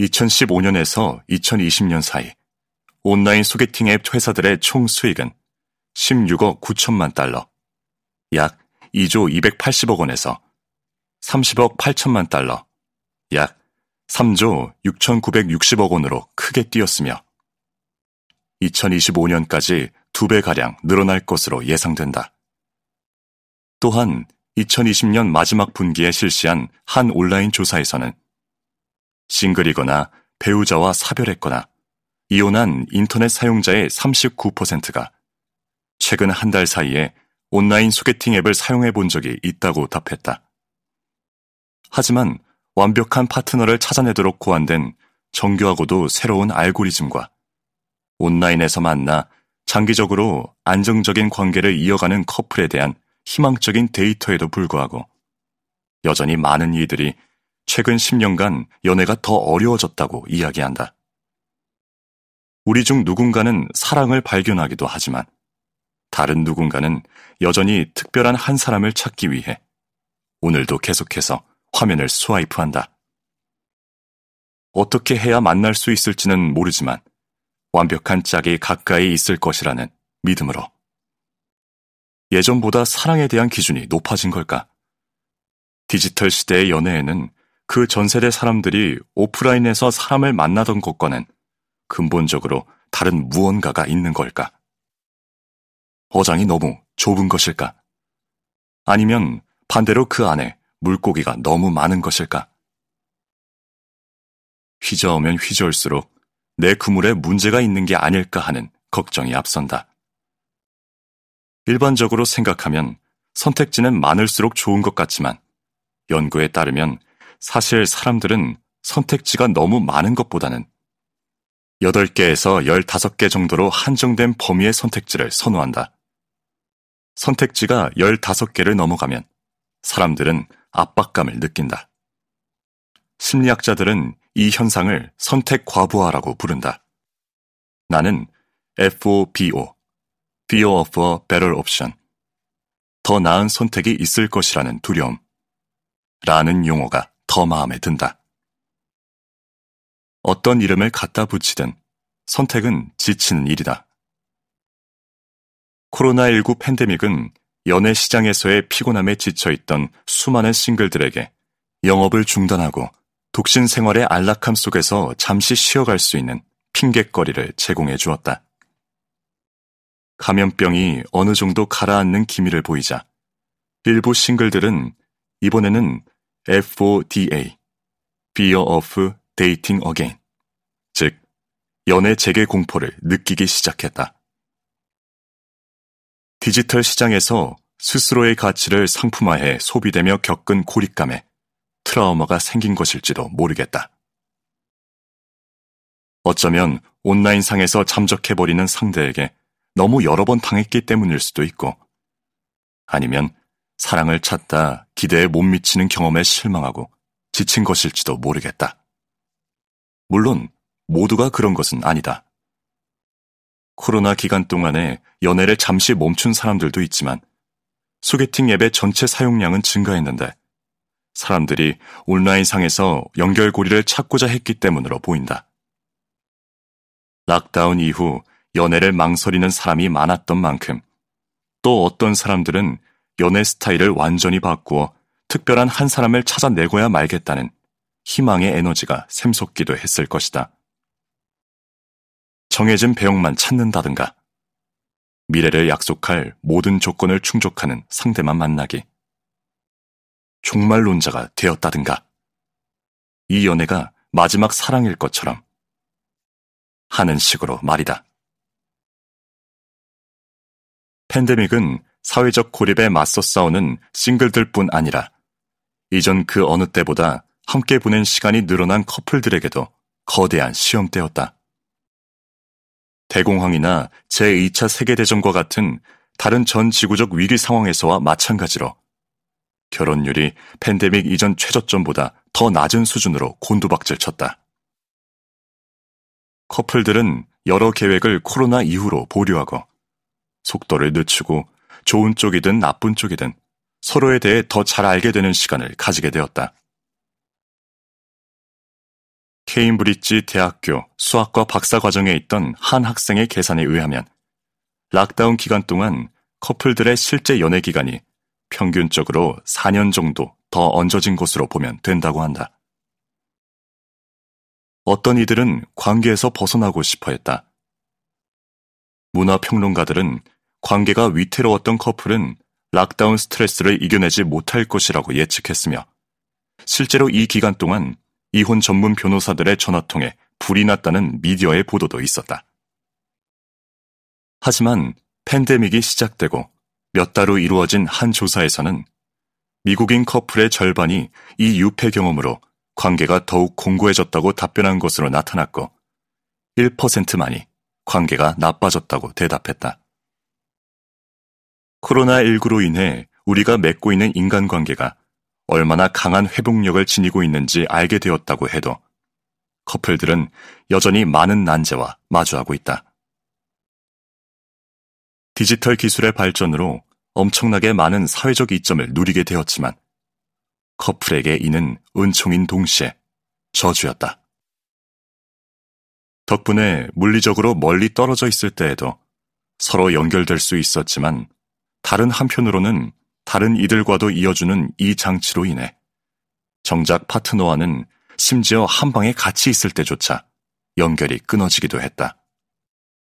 2015년에서 2020년 사이 온라인 소개팅 앱 회사들의 총 수익은 16억 9천만 달러, 약 2조 280억 원에서 30억 8천만 달러, 약 3조 6,960억 원으로 크게 뛰었으며 2025년까지 2배가량 늘어날 것으로 예상된다. 또한 2020년 마지막 분기에 실시한 한 온라인 조사에서는 싱글이거나 배우자와 사별했거나 이혼한 인터넷 사용자의 39%가 최근 한 달 사이에 온라인 소개팅 앱을 사용해 본 적이 있다고 답했다. 하지만 완벽한 파트너를 찾아내도록 고안된 정교하고도 새로운 알고리즘과 온라인에서 만나 장기적으로 안정적인 관계를 이어가는 커플에 대한 희망적인 데이터에도 불구하고 여전히 많은 이들이 최근 10년간 연애가 더 어려워졌다고 이야기한다. 우리 중 누군가는 사랑을 발견하기도 하지만 다른 누군가는 여전히 특별한 한 사람을 찾기 위해 오늘도 계속해서 화면을 스와이프한다. 어떻게 해야 만날 수 있을지는 모르지만 완벽한 짝이 가까이 있을 것이라는 믿음으로. 예전보다 사랑에 대한 기준이 높아진 걸까? 디지털 시대의 연애에는 그 전세대 사람들이 오프라인에서 사람을 만나던 것과는 근본적으로 다른 무언가가 있는 걸까? 어장이 너무 좁은 것일까? 아니면 반대로 그 안에 물고기가 너무 많은 것일까? 휘저으면 휘저을수록 내 그물에 문제가 있는 게 아닐까 하는 걱정이 앞선다. 일반적으로 생각하면 선택지는 많을수록 좋은 것 같지만 연구에 따르면 사실 사람들은 선택지가 너무 많은 것보다는 8개에서 15개 정도로 한정된 범위의 선택지를 선호한다. 선택지가 15개를 넘어가면 사람들은 압박감을 느낀다. 심리학자들은 이 현상을 선택 과부하라고 부른다. 나는 FOBO, Fear of a Better Option, 더 나은 선택이 있을 것이라는 두려움, 라는 용어가 더 마음에 든다. 어떤 이름을 갖다 붙이든 선택은 지치는 일이다. 코로나19 팬데믹은 연애 시장에서의 피곤함에 지쳐있던 수많은 싱글들에게 영업을 중단하고 독신 생활의 안락함 속에서 잠시 쉬어갈 수 있는 핑곗거리를 제공해 주었다. 감염병이 어느 정도 가라앉는 기미를 보이자 일부 싱글들은 이번에는 FODA, Fear of Dating Again, 즉 연애 재개 공포를 느끼기 시작했다. 디지털 시장에서 스스로의 가치를 상품화해 소비되며 겪은 고립감에 트라우마가 생긴 것일지도 모르겠다. 어쩌면 온라인상에서 잠적해버리는 상대에게 너무 여러 번 당했기 때문일 수도 있고, 아니면 사랑을 찾다 기대에 못 미치는 경험에 실망하고 지친 것일지도 모르겠다. 물론 모두가 그런 것은 아니다. 코로나 기간 동안에 연애를 잠시 멈춘 사람들도 있지만 소개팅 앱의 전체 사용량은 증가했는데 사람들이 온라인상에서 연결고리를 찾고자 했기 때문으로 보인다. 락다운 이후 연애를 망설이는 사람이 많았던 만큼 또 어떤 사람들은 연애 스타일을 완전히 바꾸어 특별한 한 사람을 찾아내고야 말겠다는 희망의 에너지가 샘솟기도 했을 것이다. 정해진 배역만 찾는다든가, 미래를 약속할 모든 조건을 충족하는 상대만 만나기, 종말론자가 되었다든가, 이 연애가 마지막 사랑일 것처럼 하는 식으로 말이다. 팬데믹은 사회적 고립에 맞서 싸우는 싱글들뿐 아니라 이전 그 어느 때보다 함께 보낸 시간이 늘어난 커플들에게도 거대한 시험대였다. 대공황이나 제2차 세계대전과 같은 다른 전 지구적 위기 상황에서와 마찬가지로 결혼율이 팬데믹 이전 최저점보다 더 낮은 수준으로 곤두박질쳤다. 커플들은 여러 계획을 코로나 이후로 보류하고 속도를 늦추고 좋은 쪽이든 나쁜 쪽이든 서로에 대해 더 잘 알게 되는 시간을 가지게 되었다. 케임브리지 대학교 수학과 박사과정에 있던 한 학생의 계산에 의하면 락다운 기간 동안 커플들의 실제 연애 기간이 평균적으로 4년 정도 더 얹어진 것으로 보면 된다고 한다. 어떤 이들은 관계에서 벗어나고 싶어 했다. 문화평론가들은 관계가 위태로웠던 커플은 락다운 스트레스를 이겨내지 못할 것이라고 예측했으며 실제로 이 기간 동안 이혼 전문 변호사들의 전화통에 불이 났다는 미디어의 보도도 있었다. 하지만 팬데믹이 시작되고 몇 달 후 이루어진 한 조사에서는 미국인 커플의 절반이 이 유폐 경험으로 관계가 더욱 공고해졌다고 답변한 것으로 나타났고 1%만이 관계가 나빠졌다고 대답했다. 코로나19로 인해 우리가 맺고 있는 인간관계가 얼마나 강한 회복력을 지니고 있는지 알게 되었다고 해도 커플들은 여전히 많은 난제와 마주하고 있다. 디지털 기술의 발전으로 엄청나게 많은 사회적 이점을 누리게 되었지만 커플에게 이는 은총인 동시에 저주였다. 덕분에 물리적으로 멀리 떨어져 있을 때에도 서로 연결될 수 있었지만 다른 한편으로는 다른 이들과도 이어주는 이 장치로 인해 정작 파트너와는 심지어 한 방에 같이 있을 때조차 연결이 끊어지기도 했다.